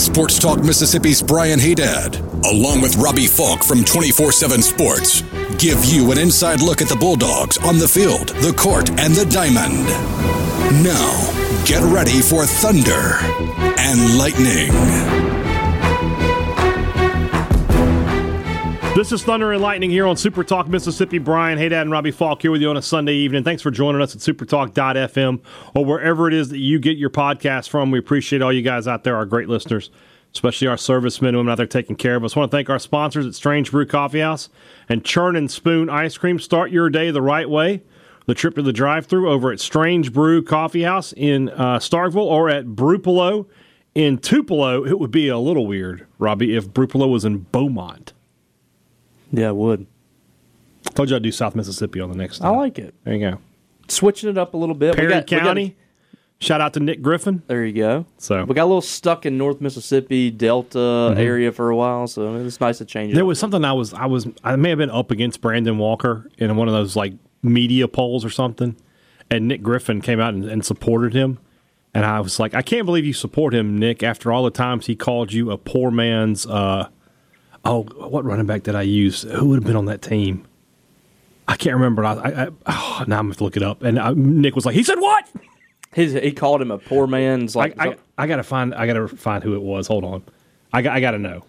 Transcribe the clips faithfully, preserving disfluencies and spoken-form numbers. Sports Talk Mississippi's Brian Haydad, along with Robbie Falk from twenty-four seven Sports, give you an inside look at the Bulldogs on the field, the court, and the diamond. Now, get ready for Thunder and Lightning. This is Thunder and Lightning here on Super Talk Mississippi. Brian Haydad and Robbie Falk here with you on a Sunday evening. Thanks for joining us at supertalk dot f m or wherever it is that you get your podcast from. We appreciate all you guys out there, our great listeners, especially our servicemen and women out there taking care of us. I want to thank our sponsors at Strange Brew Coffeehouse and Churn and Spoon Ice Cream. Start your day the right way. The trip to the drive-thru over at Strange Brew Coffeehouse in uh, Starkville or at Brew Polo in Tupelo. It would be a little weird, Robbie, if Brew Polo was in Beaumont. Yeah, it would. Told you I'd do South Mississippi on the next time. I like it. There you go. Switching it up a little bit. Perry we got, County. We got a, shout out to Nick Griffin. There you go. So we got a little stuck in North Mississippi Delta mm-hmm. area for a while, so it's nice to change it. There up. was something I was I was I may have been up against Brandon Walker in one of those like media polls or something, and Nick Griffin came out and, and supported him, and I was like, I can't believe you support him, Nick. After all the times he called you a poor man's. Uh, Oh, what running back did I use? Who would have been on that team? I can't remember. I, I, I oh, now I'm going to look it up. And I, Nick was like, he said what? His, he called him a poor man's. Like I, I, I gotta find. I gotta find who it was. Hold on. I got. I gotta know.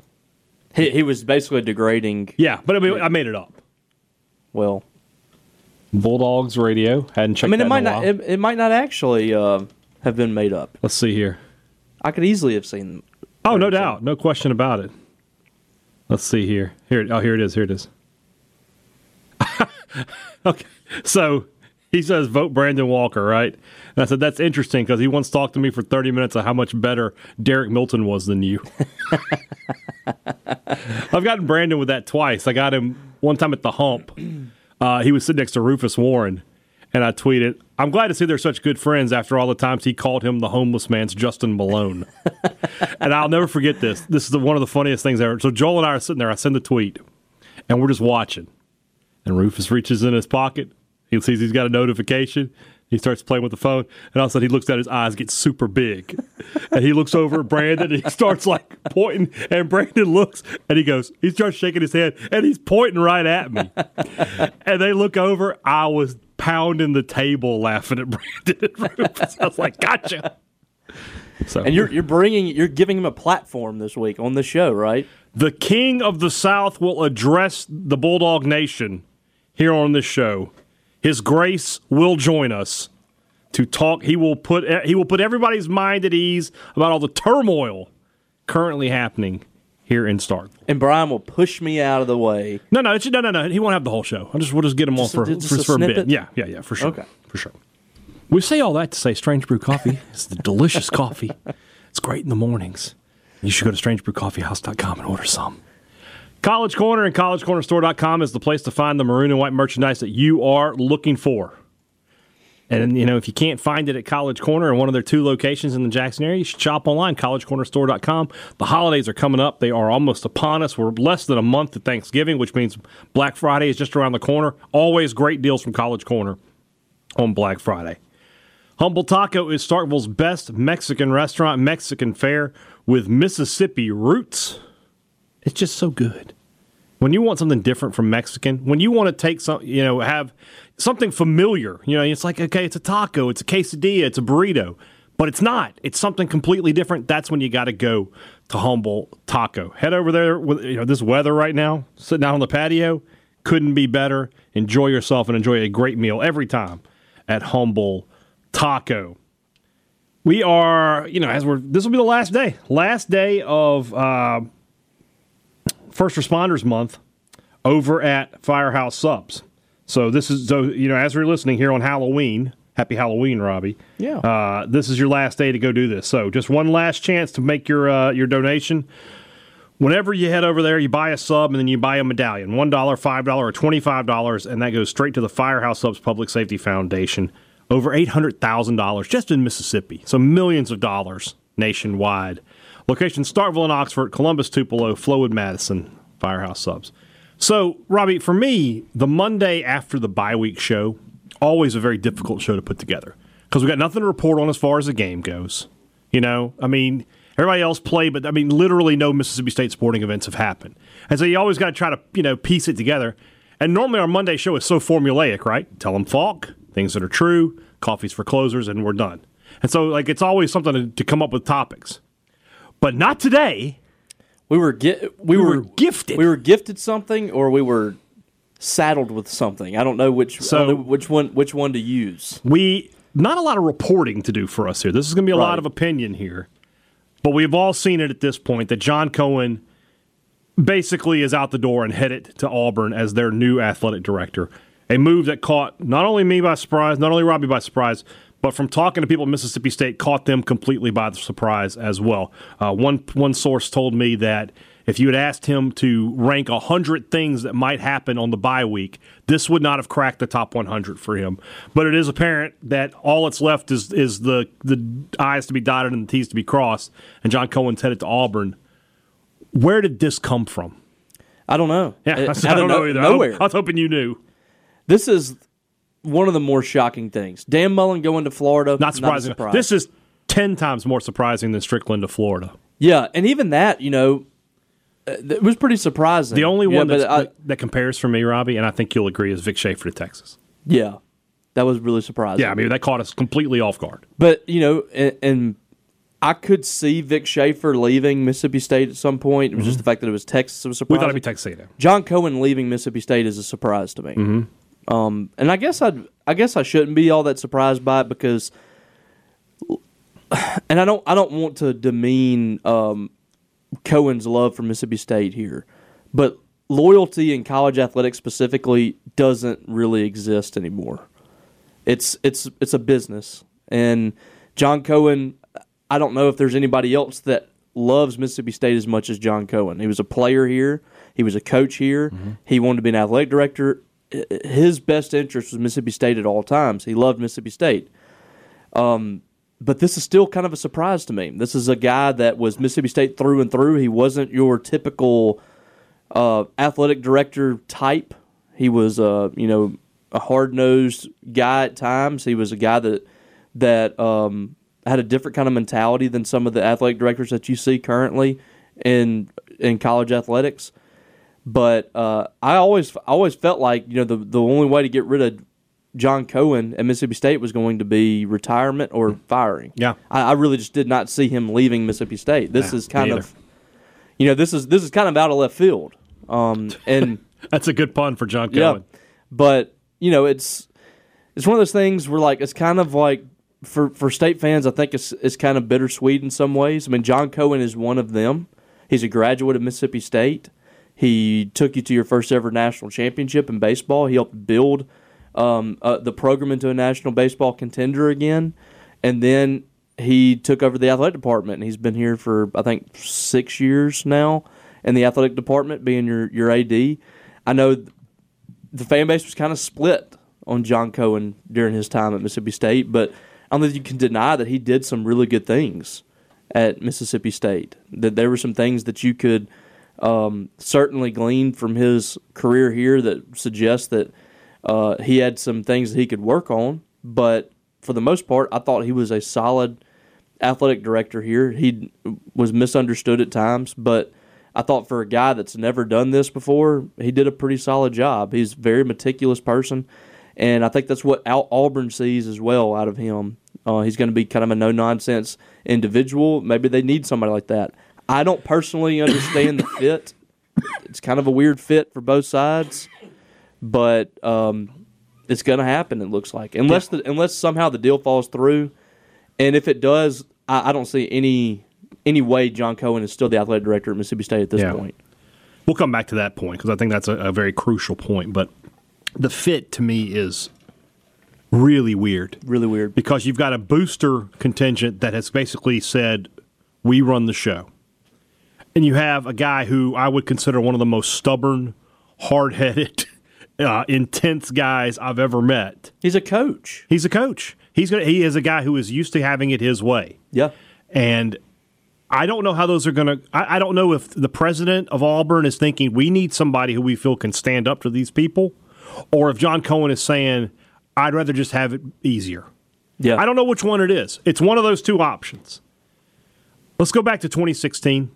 He, he was basically degrading. Yeah, but I, mean, I made it up. Well, Bulldogs radio hadn't checked. I mean, that it might in a not. It, it might not actually uh, have been made up. Let's see here. I could easily have seen. Oh, no doubt, no question about it. Let's see here. Here, oh, here it is. Here it is. Okay, so he says, "Vote Brandon Walker," right? And I said, "That's interesting because he once talked to me for thirty minutes on how much better Derek Milton was than you." I've gotten Brandon with that twice. I got him one time at the Hump. Uh, he was sitting next to Rufus Warren, and I tweeted, "I'm glad to see they're such good friends after all the times he called him the homeless man's Justin Malone." And I'll never forget this. This is the, one of the funniest things ever. So Joel and I are sitting there. I send a tweet, and we're just watching. And Rufus reaches in his pocket. He sees he's got a notification. He starts playing with the phone. And all of a sudden, he looks at his eyes, get super big. And he looks over at Brandon, and he starts, like, pointing. And Brandon looks, and he goes, he starts shaking his head, and he's pointing right at me. And they look over. I was pounding the table, laughing at Brandon and Rufus. I was like, "Gotcha!" So, and you're you're bringing you're giving him a platform this week on the show, right? The King of the South will address the Bulldog Nation here on this show. His Grace will join us to talk. He will put he will put everybody's mind at ease about all the turmoil currently happening here in Starkville. And Brian will push me out of the way. No, no, it's, no, no, no. He won't have the whole show. I'll just we'll just get him just on for, a, for, for a bit. Yeah, yeah, yeah, for sure. Okay. For sure. We say all that to say Strange Brew Coffee is the delicious coffee. It's great in the mornings. You should go to strange brew coffee house dot com and order some. College Corner and college corner store dot com is the place to find the maroon and white merchandise that you are looking for. And, you know, if you can't find it at College Corner in one of their two locations in the Jackson area, you should shop online, college corner store dot com. The holidays are coming up. They are almost upon us. We're less than a month to Thanksgiving, which means Black Friday is just around the corner. Always great deals from College Corner on Black Friday. Humble Taco is Starkville's best Mexican restaurant, Mexican fare with Mississippi roots. It's just so good. When you want something different from Mexican, when you want to take some, you know, have something familiar, you know, it's like, okay, it's a taco, it's a quesadilla, it's a burrito, but it's not. It's something completely different. That's when you got to go to Humble Taco. Head over there with, you know, this weather right now, sitting out on the patio, couldn't be better. Enjoy yourself and enjoy a great meal every time at Humble Taco. We are, you know, as we're, this will be the last day, last day of, uh, First Responders Month over at Firehouse Subs. So this is, so you know, as we're listening here on Halloween, happy Halloween, Robbie. Yeah. Uh, this is your last day to go do this. So just one last chance to make your uh, your donation. Whenever you head over there, you buy a sub and then you buy a medallion, one dollar, five dollars, or twenty-five dollars, and that goes straight to the Firehouse Subs Public Safety Foundation. Over eight hundred thousand dollars just in Mississippi, so millions of dollars nationwide. Locations, Starkville and Oxford, Columbus, Tupelo, Flowood, Madison, Firehouse Subs. So, Robbie, for me, the Monday after the bye week show, always a very difficult show to put together because we got nothing to report on as far as the game goes. You know, I mean... Everybody else played, but, I mean, literally no Mississippi State sporting events have happened. And so you always got to try to, you know, piece it together. And normally our Monday show is so formulaic, right? Tell them Falk, things that are true, coffees for closers, and we're done. And so, like, it's always something to, to come up with topics. But not today. We were gi- we, we were, were gifted. We were gifted something, or we were saddled with something. I don't know which, so, I don't know which one which one to use. We not a lot of reporting to do for us here. This is going to be a right. lot of opinion here. But we've all seen it at this point that John Cohen basically is out the door and headed to Auburn as their new athletic director. A move that caught not only me by surprise, not only Robbie by surprise, but from talking to people at Mississippi State, caught them completely by surprise as well. Uh, one one source told me that if you had asked him to rank one hundred things that might happen on the bye week, this would not have cracked the top one hundred for him. But it is apparent that all that's left is is the, the I's to be dotted and the T's to be crossed, and John Cohen's headed to Auburn. Where did this come from? I don't know. Yeah, it, I, said, I don't know, know either. Nowhere. I, hope, I was hoping you knew. This is one of the more shocking things. Dan Mullen going to Florida. Not surprising. Not this is ten times more surprising than Strickland to Florida. Yeah, and even that, you know, it was pretty surprising. The only one yeah, I, that compares for me, Robbie, and I think you'll agree, is Vic Schaefer to Texas. Yeah, that was really surprising. Yeah, I mean, that caught us completely off guard. But, you know, and, and I could see Vic Schaefer leaving Mississippi State at some point. It was mm-hmm. just the fact that it was Texas that was surprising. We thought it would be Texas either. John Cohen leaving Mississippi State is a surprise to me. Mm-hmm. Um, and I guess, I'd, I guess I shouldn't be all that surprised by it because – and I don't, I don't want to demean um, – Cohen's love for Mississippi State here, but loyalty in college athletics specifically doesn't really exist anymore. It's it's it's a business, and John Cohen, I don't know if there's anybody else that loves Mississippi State as much as John Cohen. He was a player here. He was a coach here. Mm-hmm. He wanted to be an athletic director. His best interest was Mississippi State at all times. He loved Mississippi State. Um But this is still kind of a surprise to me. This is a guy that was Mississippi State through and through. He wasn't your typical uh, athletic director type. He was, uh, you know, a hard-nosed guy at times. He was a guy that that um, had a different kind of mentality than some of the athletic directors that you see currently in in college athletics. But uh, I always I always felt like you know the the only way to get rid of John Cohen at Mississippi State was going to be retirement or firing. Yeah, I, I really just did not see him leaving Mississippi State. This nah, is kind of, you know, this is this is kind of out of left field. Um, and that's a good pun for John Cohen. Yeah, but you know, it's it's one of those things where like it's kind of like for for State fans, I think it's it's kind of bittersweet in some ways. I mean, John Cohen is one of them. He's a graduate of Mississippi State. He took you to your first ever national championship in baseball. He helped build Um, uh, the program into a national baseball contender again, and then he took over the athletic department. And he's been here for I think six years now, and the athletic department being your your A D. I know the fan base was kind of split on John Cohen during his time at Mississippi State, but I don't think you can deny that he did some really good things at Mississippi State. That there were some things that you could um, certainly glean from his career here that suggest that. Uh, he had some things that he could work on, but for the most part, I thought he was a solid athletic director here. He was misunderstood at times, but I thought for a guy that's never done this before, he did a pretty solid job. He's a very meticulous person, and I think that's what Al- Auburn sees as well out of him. Uh, he's going to be kind of a no-nonsense individual. Maybe they need somebody like that. I don't personally understand the fit. It's kind of a weird fit for both sides. But um, it's going to happen, it looks like, unless the, unless somehow the deal falls through. And if it does, I, I don't see any any way John Cohen is still the athletic director at Mississippi State at this yeah. point. We'll come back to that point because I think that's a, a very crucial point. But the fit to me is really weird. Really weird. Because you've got a booster contingent that has basically said, we run the show. and you have a guy who I would consider one of the most stubborn, hard-headed, uh, intense guys I've ever met. He's a coach. He's a coach. He's gonna, he is a guy who is used to having it his way. Yeah. And I don't know how those are going to – I don't know if the president of Auburn is thinking we need somebody who we feel can stand up to these people, or if John Cohen is saying I'd rather just have it easier. Yeah. I don't know which one it is. It's one of those two options. Let's go back to twenty sixteen.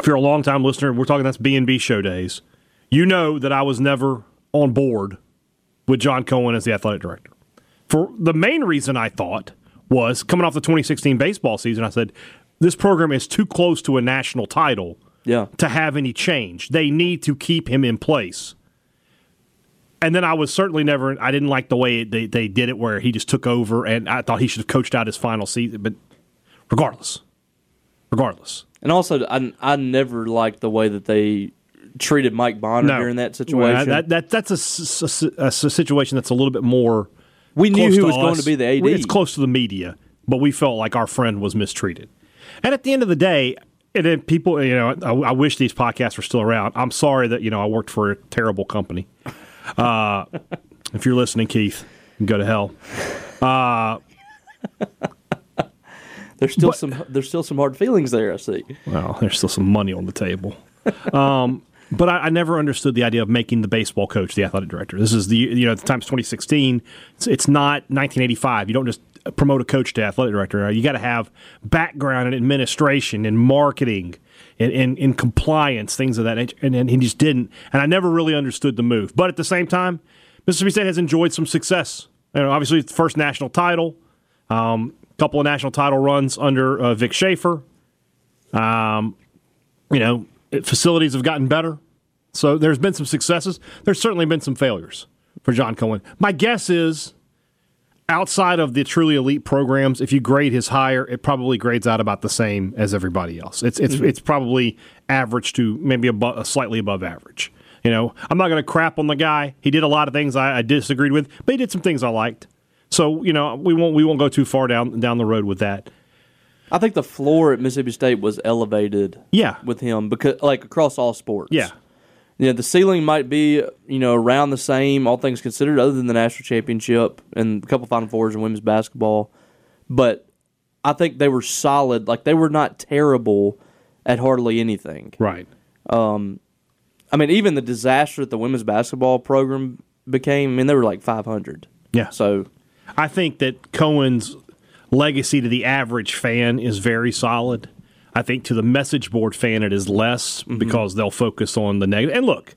If you're a longtime listener, we're talking that's B and B show days. You know that I was never on board with John Cohen as the athletic director. For the main reason I thought was coming off the twenty sixteen baseball season, I said – this program is too close to a national title yeah. to have any change. They need to keep him in place. And then I was certainly never – I didn't like the way they, they did it where he just took over, and I thought he should have coached out his final season. But regardless, regardless. And also, I, I never liked the way that they treated Mike Bonner no. during that situation. Well, that, that, that's a, a, a situation that's a little bit more – we knew who was us. going to be the A D. It's close to the media, but we felt like our friend was mistreated. And at the end of the day, and then people, you know, I, I wish these podcasts were still around. I'm sorry that, you know, I worked for a terrible company. Uh, if you're listening, Keith, you can go to hell. Uh, there's still but, some there's still some hard feelings there, I see. Well, there's still some money on the table. Um, but I, I never understood the idea of making the baseball coach the athletic director. This is the, you know, at the time it's twenty sixteen. It's, it's not nineteen eighty-five. You don't just promote a coach to athletic director. You got to have background in administration and marketing and in, in, in compliance, things of that nature. And, and he just didn't. And I never really understood the move. But at the same time, Mississippi State has enjoyed some success. You know, obviously, it's the first national title, a um, couple of national title runs under uh, Vic Schaefer. Um, you know, it, facilities have gotten better. So there's been some successes. There's certainly been some failures for John Cohen. My guess is, outside of the truly elite programs, if you grade his hire, it probably grades out about the same as everybody else. It's it's mm-hmm. it's probably average to maybe above, uh, slightly above average. You know, I'm not going to crap on the guy. He did a lot of things I, I disagreed with, but he did some things I liked. So you know, we won't we won't go too far down down the road with that. I think the floor at Mississippi State was elevated. Yeah. With him, because like across all sports. Yeah. Yeah, you know, the ceiling might be, you know, around the same, all things considered, other than the national championship and a couple of Final Fours in women's basketball. But I think they were solid. Like, they were not terrible at hardly anything. Right. Um, I mean, even the disaster that the women's basketball program became, I mean, they were like five hundred. Yeah. So I think that Cohen's legacy to the average fan is very solid. I think to the message board fan, it is less mm-hmm. because they'll focus on the negative. And look,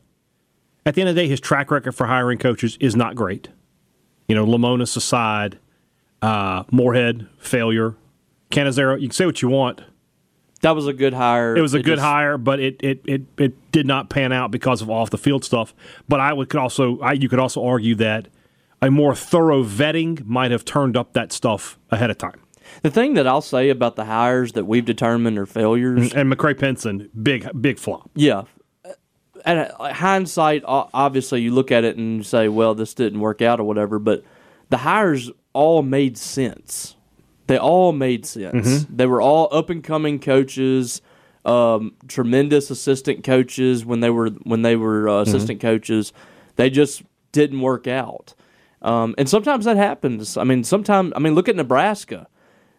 at the end of the day, his track record for hiring coaches is not great. You know, Lamonis aside, uh, Moorhead, failure. Canizero, you can say what you want. That was a good hire. It was a it good just... hire, but it, it it it did not pan out because of off-the-field stuff. But I would could also I, you could also argue that a more thorough vetting might have turned up that stuff ahead of time. The thing that I'll say about the hires that we've determined are failures. And McCray Pinson, big, big flop. Yeah. And hindsight, obviously, you look at it and say, well, this didn't work out or whatever, but the hires all made sense. They all made sense. Mm-hmm. They were all up-and-coming coaches, um, tremendous assistant coaches when they were when they were uh, assistant mm-hmm. coaches. They just didn't work out. Um, and sometimes that happens. I mean, sometimes, I mean, look at Nebraska.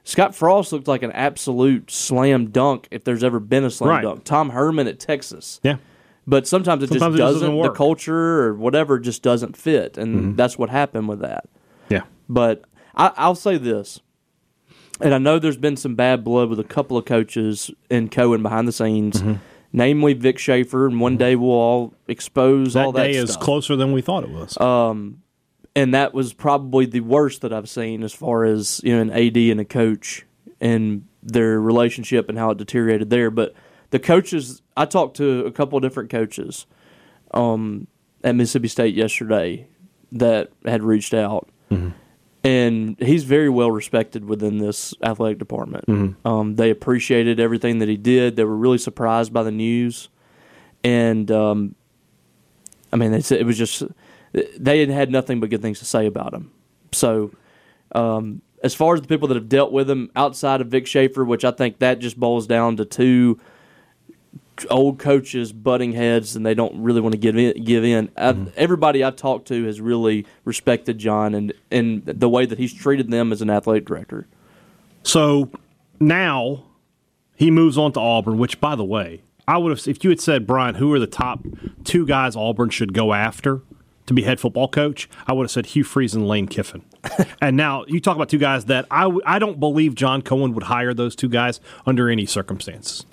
Scott Frost looked like an absolute slam dunk if there's ever been a slam right. dunk. Tom Herman at Texas. Yeah. But sometimes it sometimes just it doesn't, doesn't work. The culture or whatever just doesn't fit, and mm-hmm. that's what happened with that. Yeah. But I, I'll say this, and I know there's been some bad blood with a couple of coaches and Cohen behind the scenes, mm-hmm. namely Vic Schaefer, and one day we'll all expose that all that stuff. That day is closer than we thought it was. Um And that was probably the worst that I've seen as far as, you know, an A D and a coach and their relationship and how it deteriorated there. But the coaches, I talked to a couple of different coaches um, at Mississippi State yesterday that had reached out. Mm-hmm. And he's very well respected within this athletic department. Mm-hmm. Um, they appreciated everything that he did. They were really surprised by the news. And, um, I mean, it's, it was just... They had had nothing but good things to say about him. So, um, as far as the people that have dealt with him outside of Vic Schaefer, which I think that just boils down to two old coaches butting heads and they don't really want to give in. Give in. Mm-hmm. I, everybody I've talked to has really respected John and, and the way that he's treated them as an athletic director. So now he moves on to Auburn, which, by the way, I would have, if you had said, Brian, who are the top two guys Auburn should go after to be head football coach, I would have said Hugh Freeze and Lane Kiffin. And now you talk about two guys that I, w- I don't believe John Cohen would hire those two guys under any circumstance.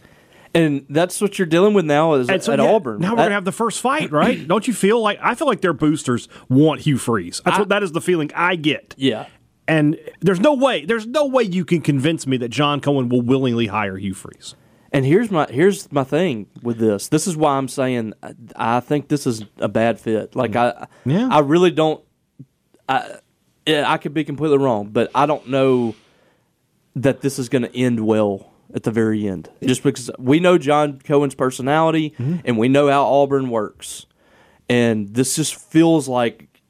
And that's what you're dealing with now is so, at yeah, Auburn. Now we're going to have the first fight, right? Don't you feel like – I feel like their boosters want Hugh Freeze. That's I, what, that is the feeling I get. Yeah. And there's no way – there's no way you can convince me that John Cohen will willingly hire Hugh Freeze. And here's my here's my thing with this. This is why I'm saying I think this is a bad fit. Like I, yeah. I really don't. I, I could be completely wrong, but I don't know that this is going to end well at the very end. Just because we know John Cohen's personality mm-hmm. and we know how Auburn works, and this just feels like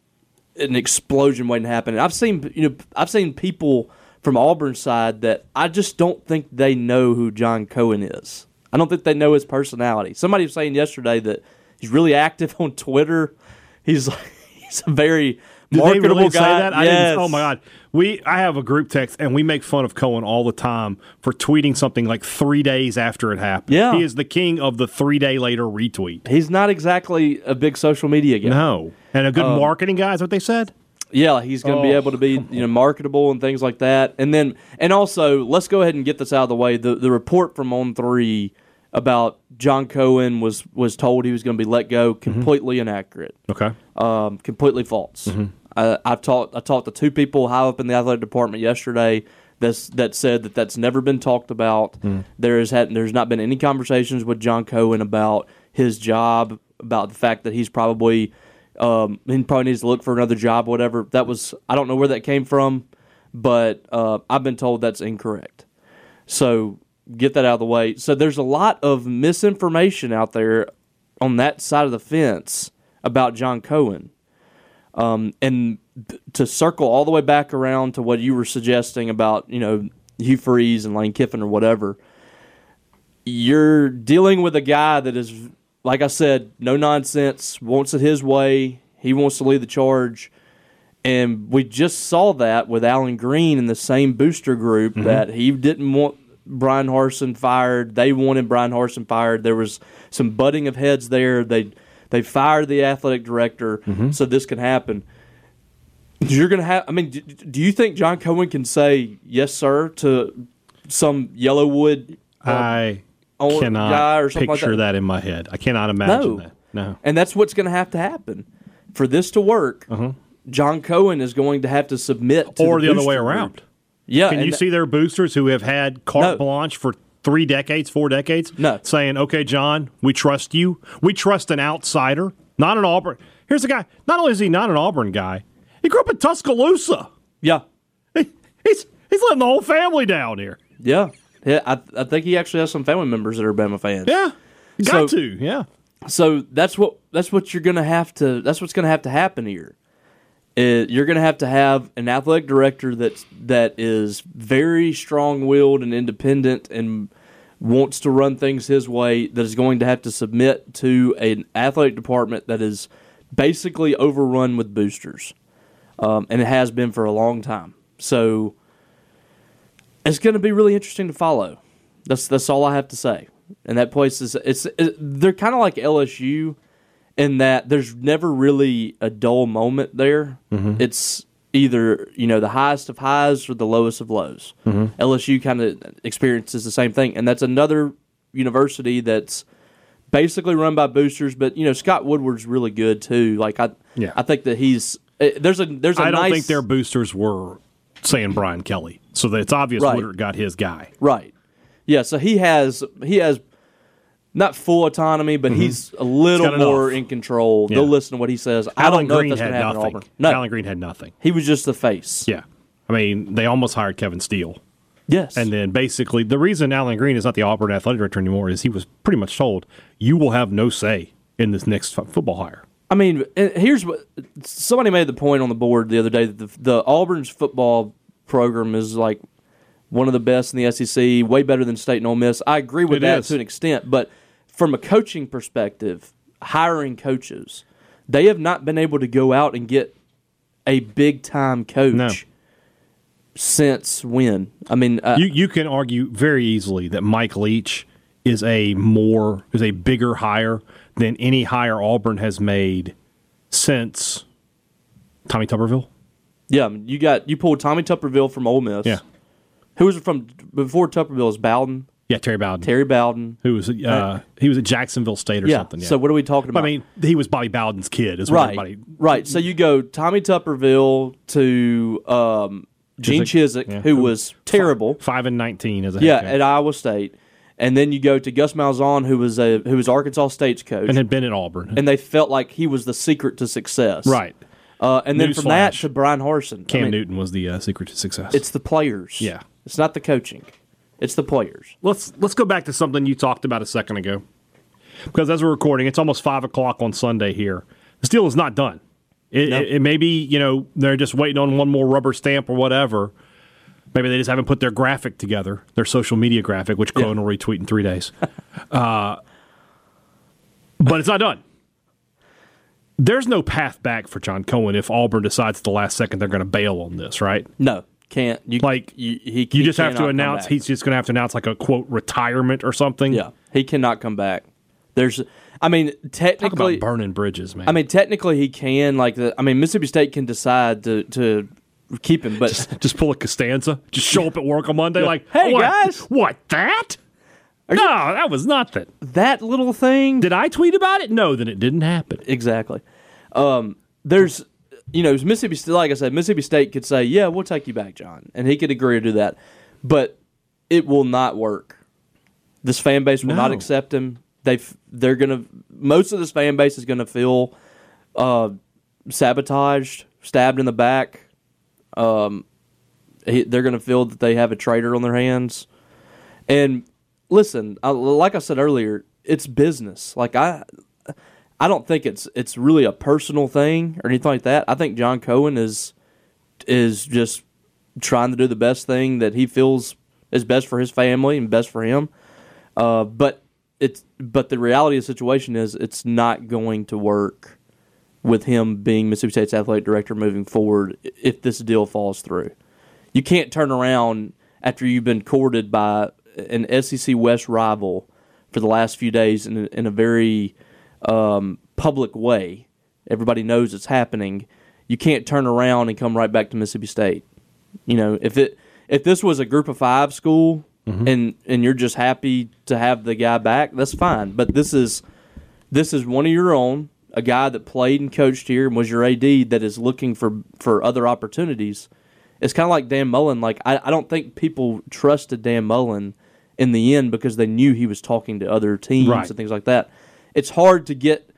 an explosion waiting to happen. And I've seen you know I've seen people from Auburn's side that I just don't think they know who John Cohen is. I don't think they know his personality. Somebody was saying yesterday that he's really active on Twitter. He's like, he's a very marketable Did they really guy. Say that? Yes. I didn't, oh my God, we I have a group text and we make fun of Cohen all the time for tweeting something like three days after it happened. Yeah. He is the king of the three day later retweet. He's not exactly a big social media guy. No, and a good um, marketing guy is what they said. Yeah, he's going to oh, be able to be you know marketable and things like that. And then and also, let's go ahead and get this out of the way. The the report from On three about John Cohen was, was told he was going to be let go, completely mm-hmm. inaccurate. Okay. Um, completely false. Mm-hmm. I, I've talked I talked to two people high up in the athletic department yesterday that's, that said that that's never been talked about. Mm-hmm. There is had, There's not been any conversations with John Cohen about his job, about the fact that he's probably – Um, he probably needs to look for another job, whatever. That was, I don't know where that came from, but uh, I've been told that's incorrect. So get that out of the way. So there's a lot of misinformation out there on that side of the fence about John Cohen. Um, and to circle all the way back around to what you were suggesting about, you know, Hugh Freeze and Lane Kiffin or whatever, you're dealing with a guy that is... Like I said, no nonsense, wants it his way. He wants to lead the charge. And we just saw that with Alan Green in the same booster group mm-hmm. that he didn't want Brian Harsin fired. They wanted Brian Harsin fired. There was some butting of heads there. They they fired the athletic director, mm-hmm. so this can happen. You're going to have I mean, do, do you think John Cohen can say yes sir to some Yellowwood uh, I I cannot picture like that. that in my head. I cannot imagine no. that. No. And that's what's going to have to happen. For this to work, uh-huh. John Cohen is going to have to submit to Or the, the other way around. Group. Yeah. Can you th- see their boosters who have had carte no. blanche for three decades, four decades, no. saying, okay, John, we trust you. We trust an outsider, not an Auburn. Here's a guy. Not only is he not an Auburn guy, he grew up in Tuscaloosa. Yeah. He, he's, he's letting the whole family down here. Yeah. Yeah, I, I think he actually has some family members that are Bama fans. Yeah, got so, to. Yeah, so that's what that's what you're gonna have to. That's what's gonna have to happen here. It, you're gonna have to have an athletic director that that is very strong-willed and independent and wants to run things his way. That is going to have to submit to an athletic department that is basically overrun with boosters, um, and it has been for a long time. So. It's going to be really interesting to follow. That's that's all I have to say. And that place is it's it, they're kind of like L S U in that there's never really a dull moment there. Mm-hmm. It's either you know the highest of highs or the lowest of lows. Mm-hmm. L S U kind of experiences the same thing, and that's another university that's basically run by boosters. But you know Scott Woodward's really good too. Like I, yeah. I think that he's there's a there's a I don't nice, think their boosters were saying Brian Kelly. So that it's obvious right. Woodward got his guy. Right. Yeah, so he has he has not full autonomy, but mm-hmm. he's a little he's more enough. in control. Yeah. They'll listen to what he says. Alan I don't know Green if that's going to happen nothing. No. Alan Green had nothing. He was just the face. Yeah. I mean, they almost hired Kevin Steele. Yes. And then basically the reason Alan Green is not the Auburn athletic director anymore is he was pretty much told, you will have no say in this next football hire. I mean, here's what – somebody made the point on the board the other day that the, the Auburn's football – program is like one of the best in the S E C, way better than State and Ole Miss. I agree with it that is. to an extent, but from a coaching perspective, hiring coaches, they have not been able to go out and get a big-time coach no. since when? I mean, uh, you you can argue very easily that Mike Leach is a more is a bigger hire than any hire Auburn has made since Tommy Tuberville. Yeah, you got you pulled Tommy Tuberville from Ole Miss. Yeah, who was from before Tuberville was Bowden. Yeah, Terry Bowden. Terry Bowden, who was uh, he was at Jacksonville State or yeah. something. Yeah. So what are we talking about? I mean, he was Bobby Bowden's kid, is what right. Everybody... Right. So you go Tommy Tuberville to um, Gene Chizik, Chizik yeah. who was terrible, five and nineteen as a head yeah coach. At Iowa State, and then you go to Gus Malzahn, who was a who was Arkansas State's coach and had been at Auburn, and they felt like he was the secret to success, right? Uh, and then News from flash. that to Brian Harsin, Cam I mean, Newton was the uh, secret to success. It's the players. Yeah, it's not the coaching. It's the players. Let's let's go back to something you talked about a second ago. Because as we're recording, it's almost five o'clock on Sunday here. The deal is not done. It, nope. it, it may be, you know, they're just waiting on one more rubber stamp or whatever. Maybe they just haven't put their graphic together, their social media graphic, which Cohen yeah. will retweet in three days. uh, but it's not done. There's no path back for John Cohen if Auburn decides at the last second they're going to bail on this, right? No. Can't you like you, he, you just he have to announce he's just going to have to announce like a quote retirement or something? Yeah, he cannot come back. There's, I mean, technically talk about burning bridges, man. I mean, technically he can like the, I mean, Mississippi State can decide to to keep him, but just, just pull a Costanza, just show up at work on Monday, yeah. like, hey what, guys, what that? Are no, you, that was nothing. That little thing. Did I tweet about it? No, then it didn't happen. Exactly. Um, there's. You know, Mississippi State, like I said, Mississippi State could say, yeah, we'll take you back, John. And he could agree to do that. But it will not work. This fan base will no. not accept him. They've, they're going to, most of this fan base is going to feel uh, sabotaged, stabbed in the back. Um, he, they're going to feel that they have a traitor on their hands. And listen, I, like I said earlier, it's business. Like I... I don't think it's it's really a personal thing or anything like that. I think John Cohen is is just trying to do the best thing that he feels is best for his family and best for him. Uh, but it's but the reality of the situation is it's not going to work with him being Mississippi State's athletic director moving forward if this deal falls through. You can't turn around after you've been courted by an S E C West rival for the last few days in a, in a very... Um, public way. Everybody knows it's happening. You can't turn around and come right back to Mississippi State. You know, if it if this was a group of five school mm-hmm. and and you're just happy to have the guy back, that's fine. But this is this is one of your own, a guy that played and coached here and was your A D that is looking for, for other opportunities. It's kind of like Dan Mullen. Like I, I don't think people trusted Dan Mullen in the end because they knew he was talking to other teams right. and things like that. It's hard to get.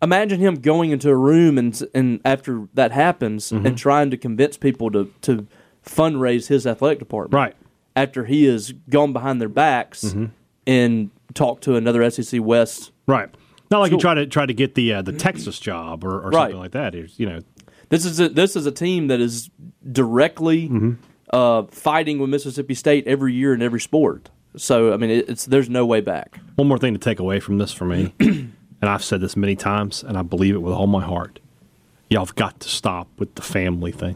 Imagine him going into a room and and after that happens mm-hmm. and trying to convince people to, to fundraise his athletic department. Right. After he has gone behind their backs mm-hmm. and talked to another S E C West. Right. Not like school. You try to try to get the uh, the Texas job or, or right. something like that. It's, you know, this is a, this is a team that is directly mm-hmm. uh, fighting with Mississippi State every year in every sport. So, I mean, it's there's no way back. One more thing to take away from this for me, and I've said this many times, and I believe it with all my heart. Y'all have got to stop with the family thing.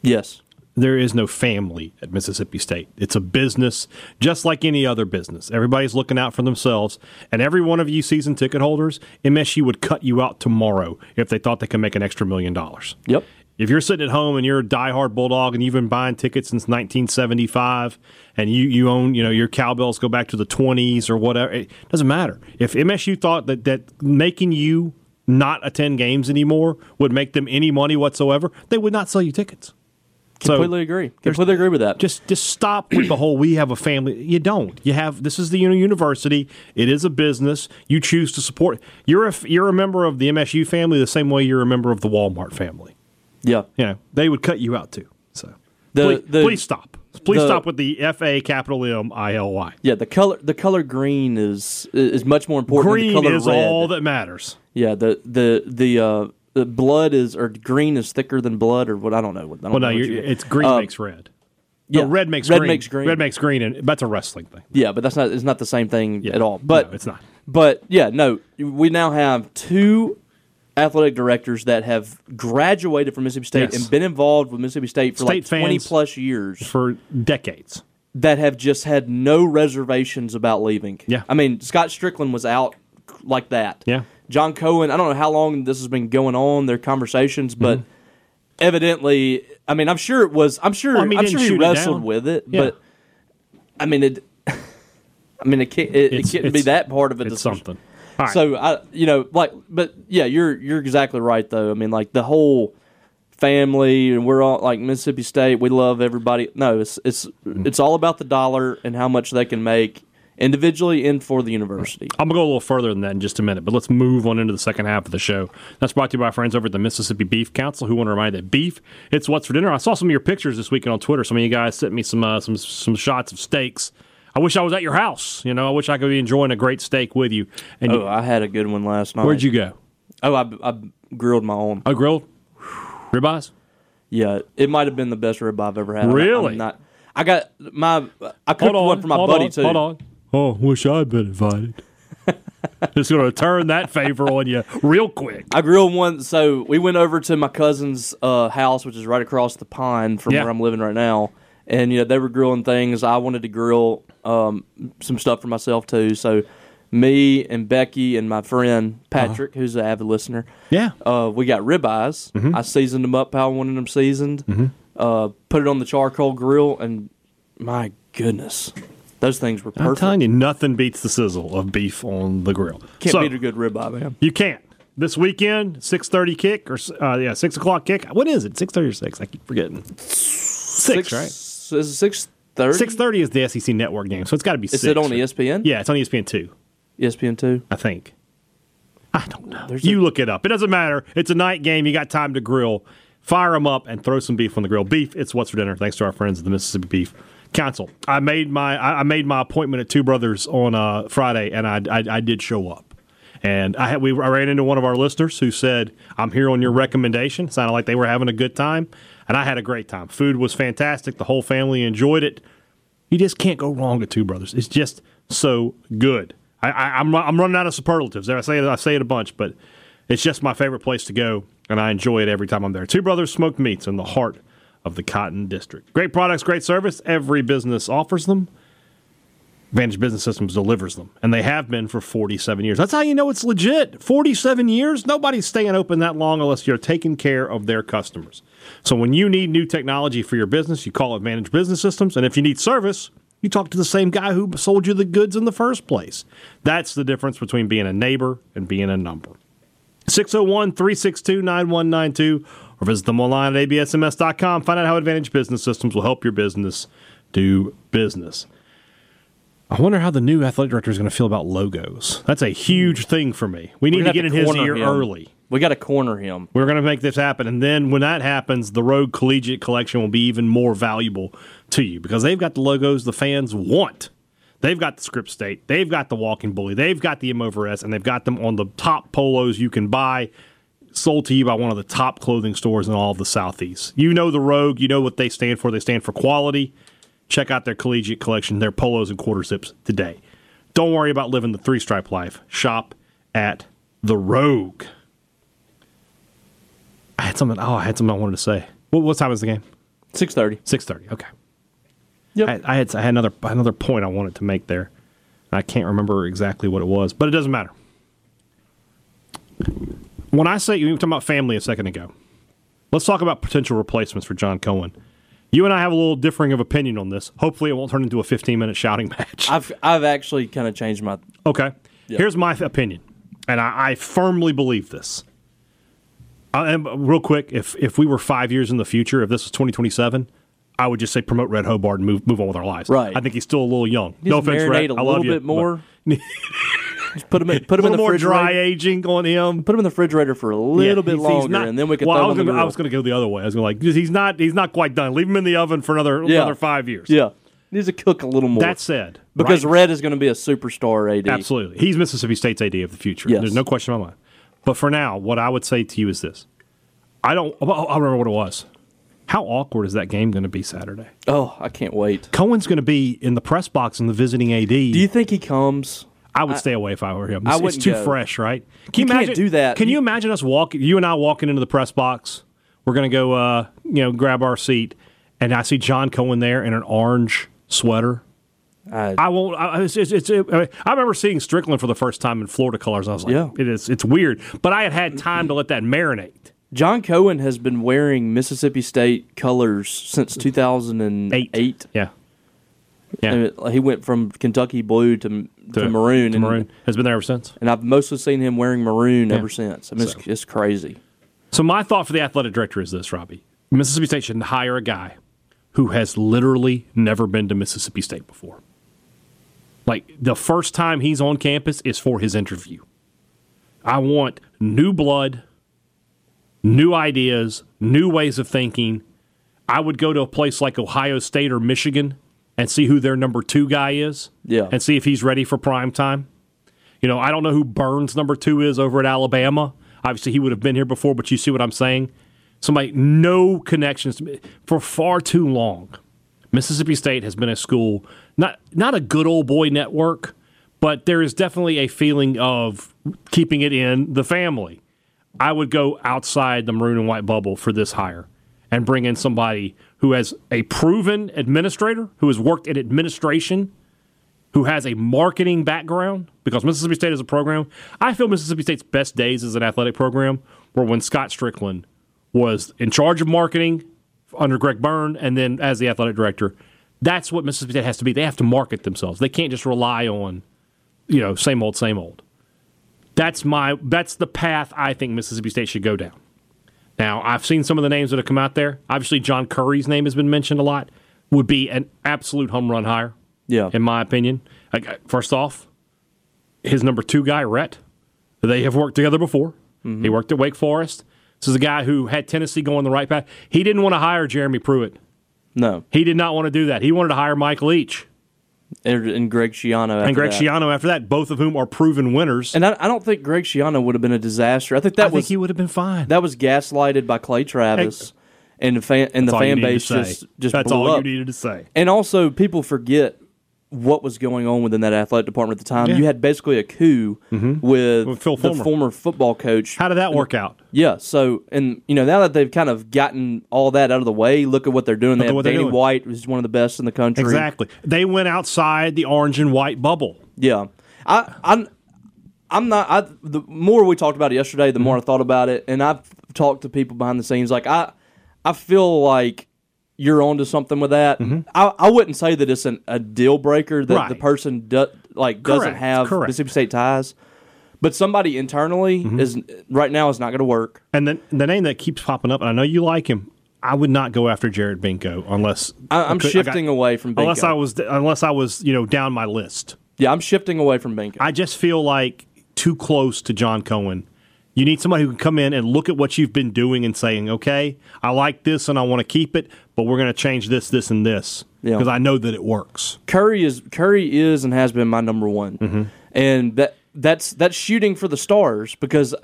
Yes. There is no family at Mississippi State. It's a business just like any other business. Everybody's looking out for themselves, and every one of you season ticket holders, M S U would cut you out tomorrow if they thought they could make an extra million dollars. Yep. If you're sitting at home and you're a diehard Bulldog and you've been buying tickets since nineteen seventy-five and you, you own, you know, your cowbells go back to the twenties or whatever, it doesn't matter. If M S U thought that, that making you not attend games anymore would make them any money whatsoever, they would not sell you tickets. Completely so, agree. Completely agree with that. Just just stop with the whole we have a family. You don't. You have this is the university. It is a business. You choose to support. You're a, you're a member of the M S U family the same way you're a member of the Walmart family. Yeah, you know, they would cut you out too. So the, please, the, please stop, please the, stop with the F A capital M I L Y. Yeah, the color the color green is is much more important. Green than the color is red. All that matters. Yeah, the the the, uh, the blood is or green is thicker than blood or what I don't know. I don't well, know no, what you, it's green um, makes red. Yeah. No, red makes red green. Makes green. Red makes green, and that's a wrestling thing. Yeah, but that's not. It's not the same thing yeah. at all. But no, it's not. But yeah, no. We now have two athletic directors that have graduated from Mississippi State yes. and been involved with Mississippi State for State like twenty plus years, for decades, that have just had no reservations about leaving. Yeah, I mean, Scott Strickland was out like that. Yeah, John Cohen. I don't know how long this has been going on. Their conversations, but. Mm-hmm. Evidently, I mean, I'm sure it was. I'm sure. Well, I mean, I'm sure he wrestled it with it, yeah. but I mean, it. I mean, it can't. It, it can't be that part of it. It's something. Right. So I, you know, like, but yeah, you're you're exactly right though. I mean, like the whole family, and we're all like Mississippi State. We love everybody. No, it's it's mm-hmm. it's all about the dollar and how much they can make individually and for the university. I'm going to go a little further than that in just a minute, but let's move on into the second half of the show. That's brought to you by our friends over at the Mississippi Beef Council, who want to remind you that beef, it's what's for dinner. I saw some of your pictures this weekend on Twitter. Some of you guys sent me some uh, some some shots of steaks. I wish I was at your house. You know, I wish I could be enjoying a great steak with you. And oh, you, I had a good one last night. Where'd you go? Oh, I, I grilled my own. Oh, grilled? Ribeyes? Yeah, it might have been the best ribeye I've ever had. Really? I'm not, I got my. I cooked on, one for my buddy, on, too. Hold on. Oh, wish I'd been invited. It's going to turn that favor on you real quick. I grilled one. So we went over to my cousin's uh, house, which is right across the pond from yeah. where I'm living right now. And, you know, they were grilling things. I wanted to grill um, some stuff for myself, too. So me and Becky and my friend Patrick, uh-huh. who's an avid listener, yeah, uh, we got ribeyes. Mm-hmm. I seasoned them up how I wanted them seasoned, mm-hmm. uh, put it on the charcoal grill, and my goodness. Those things were perfect. I'm telling you, nothing beats the sizzle of beef on the grill. Can't so, beat a good ribeye, man. You can't. This weekend, six thirty kick, or uh, yeah, six o'clock kick. What is it? six thirty or six? I keep forgetting. six, six right? Is it six thirty? six thirty is the S E C Network game, so it's got to be six. Is it on right? E S P N? Yeah, it's on E S P N two. E S P N two? I think. I don't know. There's you a... look it up. It doesn't matter. It's a night game. You got time to grill. Fire them up and throw some beef on the grill. Beef, it's what's for dinner. Thanks to our friends at the Mississippi Beef Council. I made my I made my appointment at Two Brothers on uh, Friday, and I, I I did show up. And I had, we I ran into one of our listeners who said, "I'm here on your recommendation." Sounded like they were having a good time, and I had a great time. Food was fantastic. The whole family enjoyed it. You just can't go wrong at Two Brothers. It's just so good. I, I, I'm I'm running out of superlatives. I say it, I say it a bunch, but it's just my favorite place to go, and I enjoy it every time I'm there. Two Brothers smoked meats in the heart of the Cotton District. Great products, great service. Every business offers them. Advantage Business Systems delivers them. And they have been for forty-seven years. That's how you know it's legit. forty-seven years? Nobody's staying open that long unless you're taking care of their customers. So when you need new technology for your business, you call Advantage Business Systems. And if you need service, you talk to the same guy who sold you the goods in the first place. That's the difference between being a neighbor and being a number. six oh one, three six two, nine one nine two. Or visit them online at A B S M S dot com. Find out how Advantage Business Systems will help your business do business. I wonder how the new athletic director is going to feel about logos. That's a huge thing for me. We need to get in his ear early. We got to corner him. We're going to make this happen. And then when that happens, the Rogue Collegiate Collection will be even more valuable to you because they've got the logos the fans want. They've got the Script State. They've got the Walking Bully. They've got the M over S. And they've got them on the top polos you can buy, sold to you by one of the top clothing stores in all of the Southeast. You know the Rogue. You know what they stand for. They stand for quality. Check out their collegiate collection, their polos and quarter zips today. Don't worry about living the three-stripe life. Shop at the Rogue. I had something. Oh, I had something I wanted to say. What, what time is the game? Six thirty. Six thirty. Okay. Yep. I, I had I had another another point I wanted to make there. I can't remember exactly what it was, but it doesn't matter. When I say, you were talking about family a second ago, let's talk about potential replacements for John Cohen. You and I have a little differing of opinion on this. Hopefully it won't turn into a fifteen-minute shouting match. I've I've actually kind of changed my... Okay. Yep. Here's my opinion, and I, I firmly believe this. I, and real quick, if if we were five years in the future, if this was twenty twenty-seven, I would just say promote Red Hobart and move move on with our lives. Right. I think he's still a little young. He's no offense, Red. A I love you. A little bit more. But, Just put him in, put him a little in the refrigerator. More dry aging on him. Put him in the refrigerator for a little yeah, bit he's, longer, he's not, and then we could. Well, throw I was him gonna, I was going to go the other way. I was going to like, he's not, he's not quite done. Leave him in the oven for another, yeah. another five years. Yeah, he needs to cook a little more. That said, because right? Red is going to be a superstar A D. Absolutely, he's Mississippi State's A D of the future. Yes. There's no question in my mind. But for now, what I would say to you is this: I don't. I remember what it was. How awkward is that game going to be Saturday? Oh, I can't wait. Cohen's going to be in the press box in the visiting A D. Do you think he comes? I would I, stay away if I were him. It's, I wouldn't it's too go. fresh, right? Can you, you imagine, can't do that. Can you, you imagine us walking, you and I walking into the press box? We're going to go, uh, you know, grab our seat, and I see John Cohen there in an orange sweater. I, I won't. I, it's, it's, it's, it, I, mean, I remember seeing Strickland for the first time in Florida colors. I was like, yeah. it is. It's weird, but I had had time to let that marinate. John Cohen has been wearing Mississippi State colors since two thousand eight. Eight. Yeah, yeah. And he went from Kentucky blue to to, to maroon. To and, maroon has been there ever since. And I've mostly seen him wearing maroon yeah. ever since. I mean, so. it's, it's crazy. So my thought for the athletic director is this, Robbie: Mississippi State should hire a guy who has literally never been to Mississippi State before. Like, the first time he's on campus is for his interview. I want new blood, new ideas, new ways of thinking. I would go to a place like Ohio State or Michigan and see who their number two guy is yeah. and see if he's ready for prime time. You know, I don't know who Burns' number two is over at Alabama. Obviously, he would have been here before, but you see what I'm saying? Somebody, no connections to me. For far too long, Mississippi State has been a school, not not a good old boy network, but there is definitely a feeling of keeping it in the family. I would go outside the maroon and white bubble for this hire and bring in somebody who has a proven administrator, who has worked in administration, who has a marketing background, because Mississippi State is a program. I feel Mississippi State's best days as an athletic program were when Scott Strickland was in charge of marketing under Greg Byrne, and then as the athletic director. That's what Mississippi State has to be. They have to market themselves. They can't just rely on, you know, same old, same old. That's my. That's the path I think Mississippi State should go down. Now, I've seen some of the names that have come out there. Obviously, John Curry's name has been mentioned a lot. Would be an absolute home run hire, yeah. in my opinion. First off, his number two guy, Rhett, they have worked together before. Mm-hmm. He worked at Wake Forest. This is a guy who had Tennessee going the right path. He didn't want to hire Jeremy Pruitt. No. He did not want to do that. He wanted to hire Mike Leach. And, and Greg Schiano after And Greg that. Schiano after that, both of whom are proven winners. And I, I don't think Greg Schiano would have been a disaster. I think that I was, think he would have been fine. That was gaslighted by Clay Travis, hey, and the fan, and the fan base just, just That's blew all up. You needed to say. And also, people forget what was going on within that athletic department at the time. Yeah. You had basically a coup mm-hmm. with, with Phil the Fulmer. former football coach. How did that work out? Yeah, so, and, you know, now that they've kind of gotten all that out of the way, look at what they're doing. They have Danny doing. White, who's one of the best in the country. Exactly. They went outside the orange and white bubble. Yeah. I, I'm, I'm not, I, the more we talked about it yesterday, the mm-hmm. more I thought about it, and I've talked to people behind the scenes. Like, I, I feel like you're onto something with that. Mm-hmm. I, I wouldn't say that it's an, a deal breaker that right. the person do, like Correct. doesn't have Correct. Mississippi State ties, but somebody internally mm-hmm. is right now is not going to work. And then the name that keeps popping up, and I know you like him. I would not go after Jared Binko unless I, I'm I could, shifting I got, away from Binko. unless I was unless I was you know down my list. Yeah, I'm shifting away from Binko. I just feel like too close to John Cohen. You need somebody who can come in and look at what you've been doing and saying, okay, I like this and I want to keep it, but we're going to change this, this, and this because yeah. I know that it works. Curry is Curry is and has been my number one, mm-hmm. and that that's that's shooting for the stars because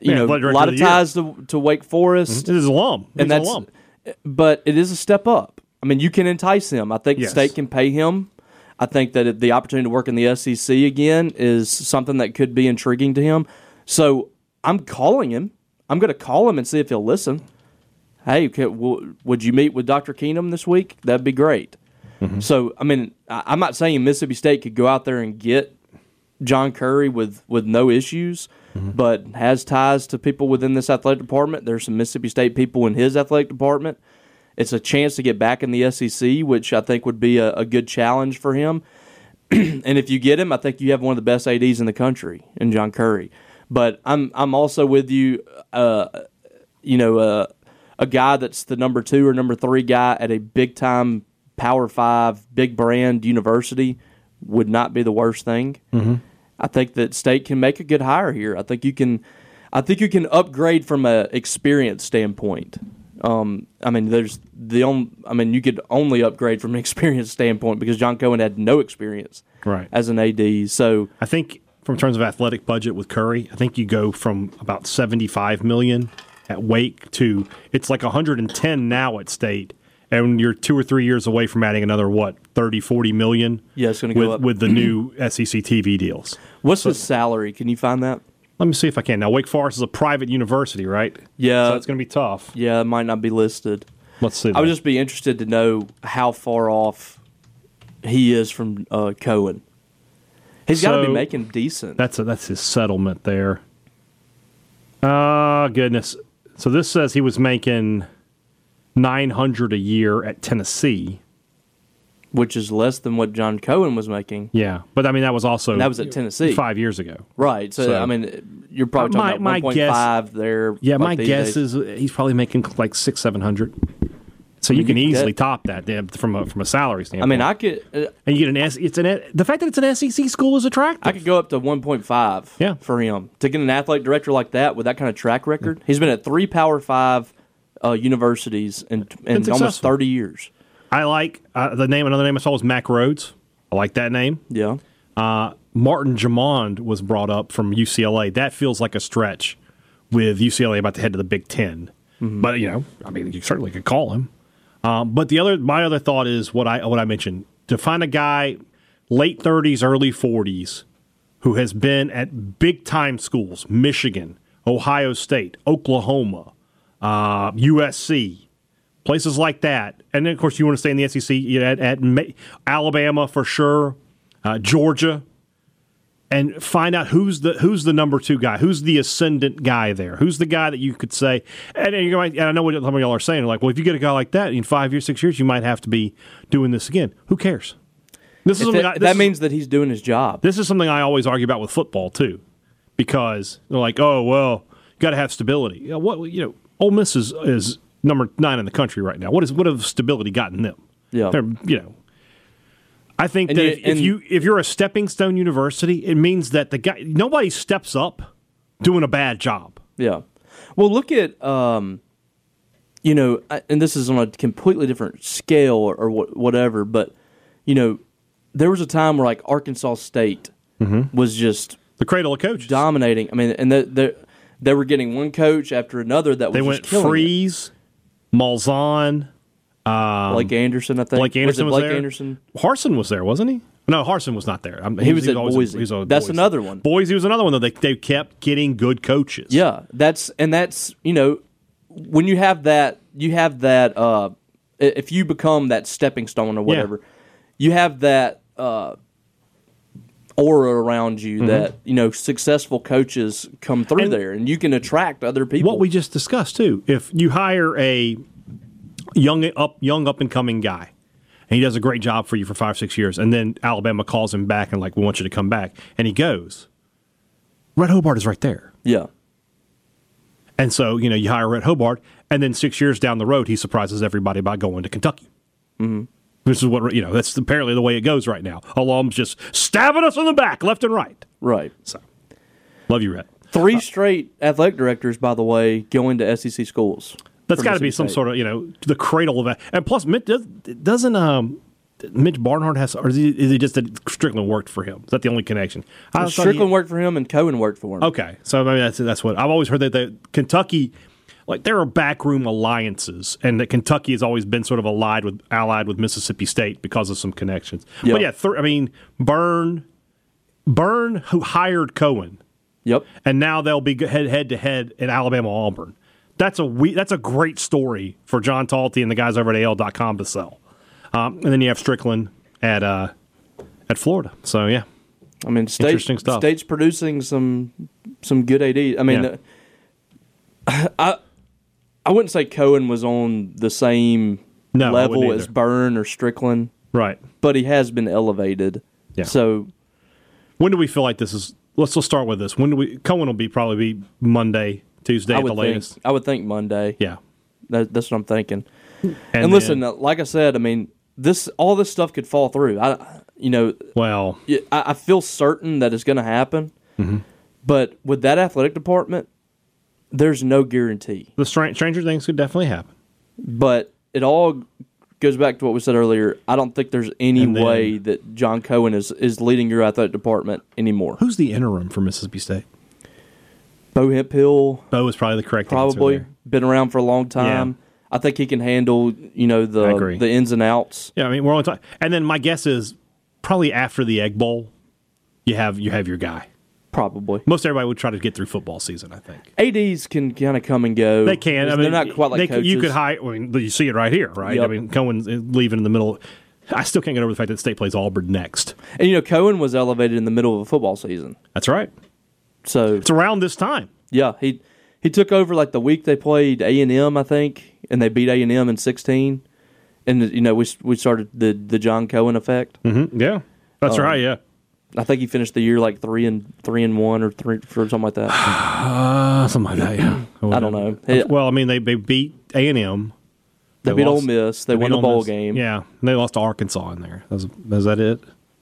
you yeah, know a lot of ties to, to Wake Forest. Mm-hmm. It is alum, and that's alum. But it is a step up. I mean, you can entice him. I think yes. the state can pay him. I think that the opportunity to work in the S E C again is something that could be intriguing to him. So I'm calling him. I'm going to call him and see if he'll listen. Hey, can, w- would you meet with Doctor Keenum this week? That'd be great. Mm-hmm. So, I mean, I, I'm not saying Mississippi State could go out there and get John Curry with, with no issues, mm-hmm. but has ties to people within this athletic department. There's some Mississippi State people in his athletic department. It's a chance to get back in the S E C, which I think would be a, a good challenge for him. And if you get him, I think you have one of the best A Ds in the country in John Curry. But I'm I'm also with you, uh, you know, uh, a guy that's the number two or number three guy at a big-time Power Five, big-brand university would not be the worst thing. Mm-hmm. I think that State can make a good hire here. I think you can I think you can upgrade from an experience standpoint. Um, I mean, there's the only, I mean, you could only upgrade from an experience standpoint because John Cohen had no experience right. as an A D. So I think – from terms of athletic budget with Curry, I think you go from about seventy-five million at Wake to it's like one hundred ten now at State, and you're two or three years away from adding another, what, thirty, forty million? Yeah, it's going to go up. With the new S E C T V deals. What's so, the salary? Can you find that? Let me see if I can. Now, Wake Forest is a private university, right? Yeah. So it's going to be tough. Yeah, it might not be listed. Let's see. I would just be interested to know how far off he is from uh, Cohen. He's so, got to be making decent. That's a, that's his settlement there. Ah, uh, goodness. So this says he was making nine hundred a year at Tennessee, which is less than what John Cohen was making. Yeah, but I mean that was also and that was at Tennessee five years ago, right? So, so I mean, you're probably talking my, about one point five there. Yeah, my guess days. is he's probably making like six, seven hundred. So you, I mean, can you easily get, top that from a from a salary standpoint. I mean, I could, uh, and you get an S. It's an the fact that it's an S E C school is attractive. I could go up to one point five. Yeah. For him to get an athletic director like that with that kind of track record, he's been at three Power Five uh, universities in in almost thirty years. I like uh, the name. Another name I saw was Mac Rhodes. I like that name. Yeah. Uh, Martin Jamond was brought up from U C L A. That feels like a stretch with U C L A about to head to the Big Ten. Mm-hmm. But you know, I mean, you certainly could call him. Um, but the other, my other thought is what I what I mentioned. To find a guy, late thirties, early forties, who has been at big-time schools, Michigan, Ohio State, Oklahoma, uh, U S C, places like that. And then, of course, you want to stay in the S E C you know, at, at May, Alabama for sure, uh, Georgia, and find out who's the who's the number two guy, who's the ascendant guy there, who's the guy that you could say. And, and, you might, and I know what some of y'all are saying, like, well, if you get a guy like that in five years, six years, you might have to be doing this again. Who cares? This is that, I, this that means that he's doing his job. This is something I always argue about with football too, because they're like, oh well, you got to have stability. You know, what you know, Ole Miss is is number nine in the country right now. What is what have stability gotten them? Yeah, they're, you know. I think and that you, if, if you if you're a stepping stone university, it means that the guy nobody steps up doing a bad job. Yeah. Well, look at um, you know, and this is on a completely different scale or, or whatever, but you know, there was a time where like Arkansas State mm-hmm. was just the cradle of coaches dominating. I mean, and they they, they were getting one coach after another that was they went just killing Freeze, it. Malzahn. Um, Blake Anderson, I think. Blake Anderson was, was Blake there. Anderson? Harsin was there, wasn't he? No, Harsin was not there. I mean, he, he was, was at Boise. A, was that's Boise. Another one. Boise was another one, though. They, they kept getting good coaches. Yeah, that's and that's, you know, when you have that, you have that, uh, if you become that stepping stone or whatever, yeah. you have that uh, aura around you mm-hmm. that, you know, successful coaches come through and, there, and you can attract other people. What we just discussed, too. If you hire a Young up, young up and coming guy, and he does a great job for you for five, six years, and then Alabama calls him back and like, we want you to come back, and he goes. Red Hobart is right there. Yeah. And so you know you hire Red Hobart, and then six years down the road, he surprises everybody by going to Kentucky. Mm-hmm. This is what you know. That's apparently the way it goes right now. Alums just stabbing us in the back, left and right. Right. So, love you, Red. Three straight uh, athletic directors, by the way, going to S E C schools. That's got to be some State. Sort of, you know, the cradle of that. And plus, doesn't um, Mitch Barnhart has, or is it just that Strickland worked for him? Is that the only connection? Well, Strickland he, worked for him and Cohen worked for him. Okay. So, I mean, that's, that's what I've always heard that the, Kentucky, like, there are backroom alliances, and that Kentucky has always been sort of allied with, allied with Mississippi State because of some connections. Yep. But yeah, th- I mean, Byrne, Byrne, who hired Cohen. Yep. And now they'll be head, head to head at Alabama-Auburn. That's a we, that's a great story for John Talty and the guys over at A L dot com to sell. Um, and then you have Strickland at uh, at Florida. So, yeah. I mean, State, interesting stuff. State's producing some some good A D. I mean, yeah. uh, I I wouldn't say Cohen was on the same no, level as Byrne or Strickland. Right. But he has been elevated. Yeah. So, when do we feel like this is – let's let's start with this. When do we – Cohen will be probably be Monday – Tuesday at the latest. Think, I would think Monday. Yeah. That, that's what I'm thinking. And, and listen, then, like I said, I mean, this all this stuff could fall through. I, you know, well, I, I feel certain that it's going to happen. Mm-hmm. But with that athletic department, there's no guarantee. The str- stranger things could definitely happen. But it all goes back to what we said earlier. I don't think there's any then, way that John Cohen is, is leading your athletic department anymore. Who's the interim for Mississippi State? Bo Hemphill. Bo is probably the correct probably. answer. Probably. been around for a long time. Yeah. I think he can handle, you know, the the ins and outs. Yeah, I mean, we're only talking. And then my guess is probably after the Egg Bowl, you have you have your guy. Probably. Most everybody would try to get through football season, I think. A Ds can kind of come and go. They can. I mean, they're not quite like they, coaches. You could hire. I mean, you see it right here, right? Yep. I mean, Cohen's leaving in the middle. I still can't get over the fact that State plays Auburn next. And, you know, Cohen was elevated in the middle of a football season. That's right. So it's around this time. Yeah, he he took over like the week they played A and M, I think, and they beat A and M in sixteen. And, you know, we we started the, the John Cohen effect. Mm-hmm. Yeah, that's um, right, yeah. I think he finished the year like three and three and one or three or something like that. Uh, something like that, yeah. I, I don't know. It, well, I mean, they, they beat A and M. They, they beat lost, Ole Miss. They, they won the bowl game. Yeah, and they lost to Arkansas in there. Is, is that it?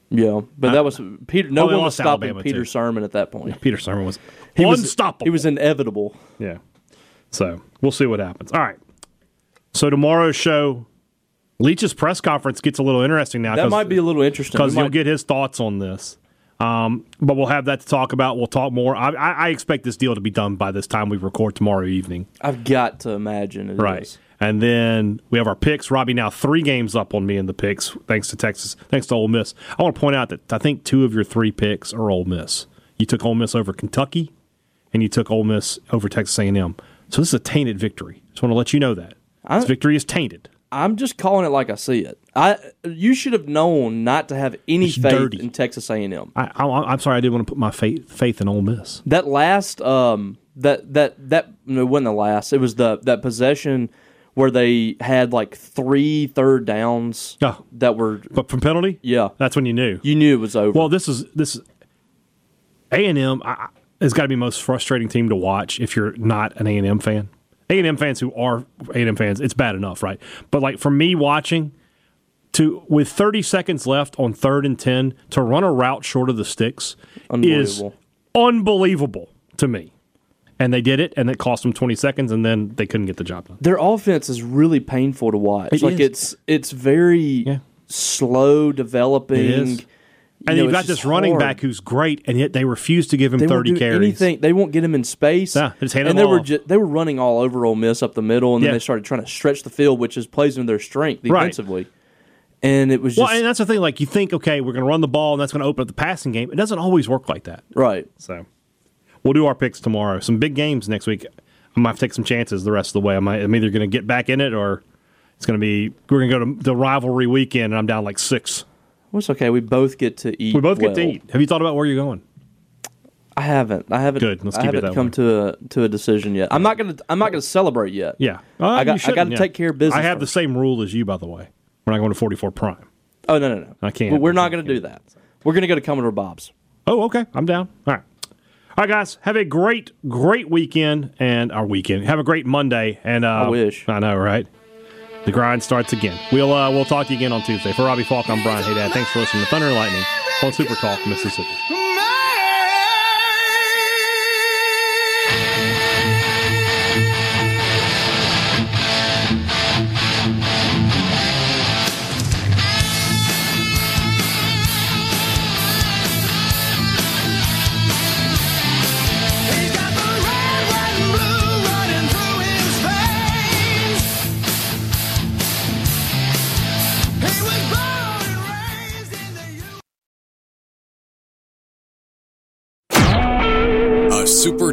Yeah, but I, that was Peter. No well, one was stopping Alabama Peter too. Sermon at that point. Yeah, Peter Sermon was he unstoppable. Was, he was inevitable. Yeah. So we'll see what happens. All right. So tomorrow's show, Leach's press conference gets a little interesting now. That might be a little interesting because you'll get his thoughts on this. Um, but we'll have that to talk about. We'll talk more. I, I, I expect this deal to be done by this time we record tomorrow evening. I've got to imagine it right. is. And then we have our picks. Robbie now three games up on me in the picks, thanks to Texas, thanks to Ole Miss. I want to point out that I think two of your three picks are Ole Miss. You took Ole Miss over Kentucky, and you took Ole Miss over Texas A and M. So this is a tainted victory. Just want to let you know that. I, this victory is tainted. I'm just calling it like I see it. I You should have known not to have any it's faith dirty. in Texas A and M. I, I, I'm sorry, I didn't want to put my faith faith in Ole Miss. That last um, – that that that no, it wasn't the last. It was the that possession – where they had like three third downs oh, that were, but from penalty, yeah, that's when you knew you knew it was over. Well, this is this A and M has got to be the most frustrating team to watch if you're not an A and M fan. A and M fans who are A and M fans, it's bad enough, right? But like for me watching, to with thirty seconds left on third and ten to run a route short of the sticks unbelievable. is unbelievable to me. And they did it, and it cost them twenty seconds, and then they couldn't get the job done. Their offense is really painful to watch. It like is. it's it's very yeah. slow developing. It is. You and know, you've got this running hard. back who's great, and yet they refuse to give him they thirty won't do carries. Anything. They won't get him in space. Nah, just hand and them they off. were ju- they were running all over Ole Miss up the middle, and then yeah. they started trying to stretch the field, which is plays into their strength defensively. Right. And it was just, well, and that's the thing. Like you think, okay, we're going to run the ball, and that's going to open up the passing game. It doesn't always work like that, right? So. We'll do our picks tomorrow. Some big games next week. I might have to take some chances the rest of the way. I might, I'm either going to get back in it or it's going to be we're going to go to the rivalry weekend and I'm down like six. Well, it's okay. We both get to eat. We both well. get to eat. Have you thought about where you're going? I haven't. I haven't. Good. Let's keep I haven't it that come way. to a to a decision yet. I'm not gonna. I'm not gonna celebrate yet. Yeah. Uh, I got. I got to yeah. take care of business. I have first. the same rule as you, by the way. We're not going to forty-four Prime. Oh no no no. I can't. But we're not going to do that. We're going to go to Commodore Bob's. Oh okay. I'm down. All right. All right, guys, have a great, great weekend and our weekend. Have a great Monday. And uh, I wish. I know, right? The grind starts again. We'll uh, we'll talk to you again on Tuesday. For Robbie Falk, I'm Brian Haydad. Thanks for listening to Thunder and Lightning on Super Talk Mississippi. Super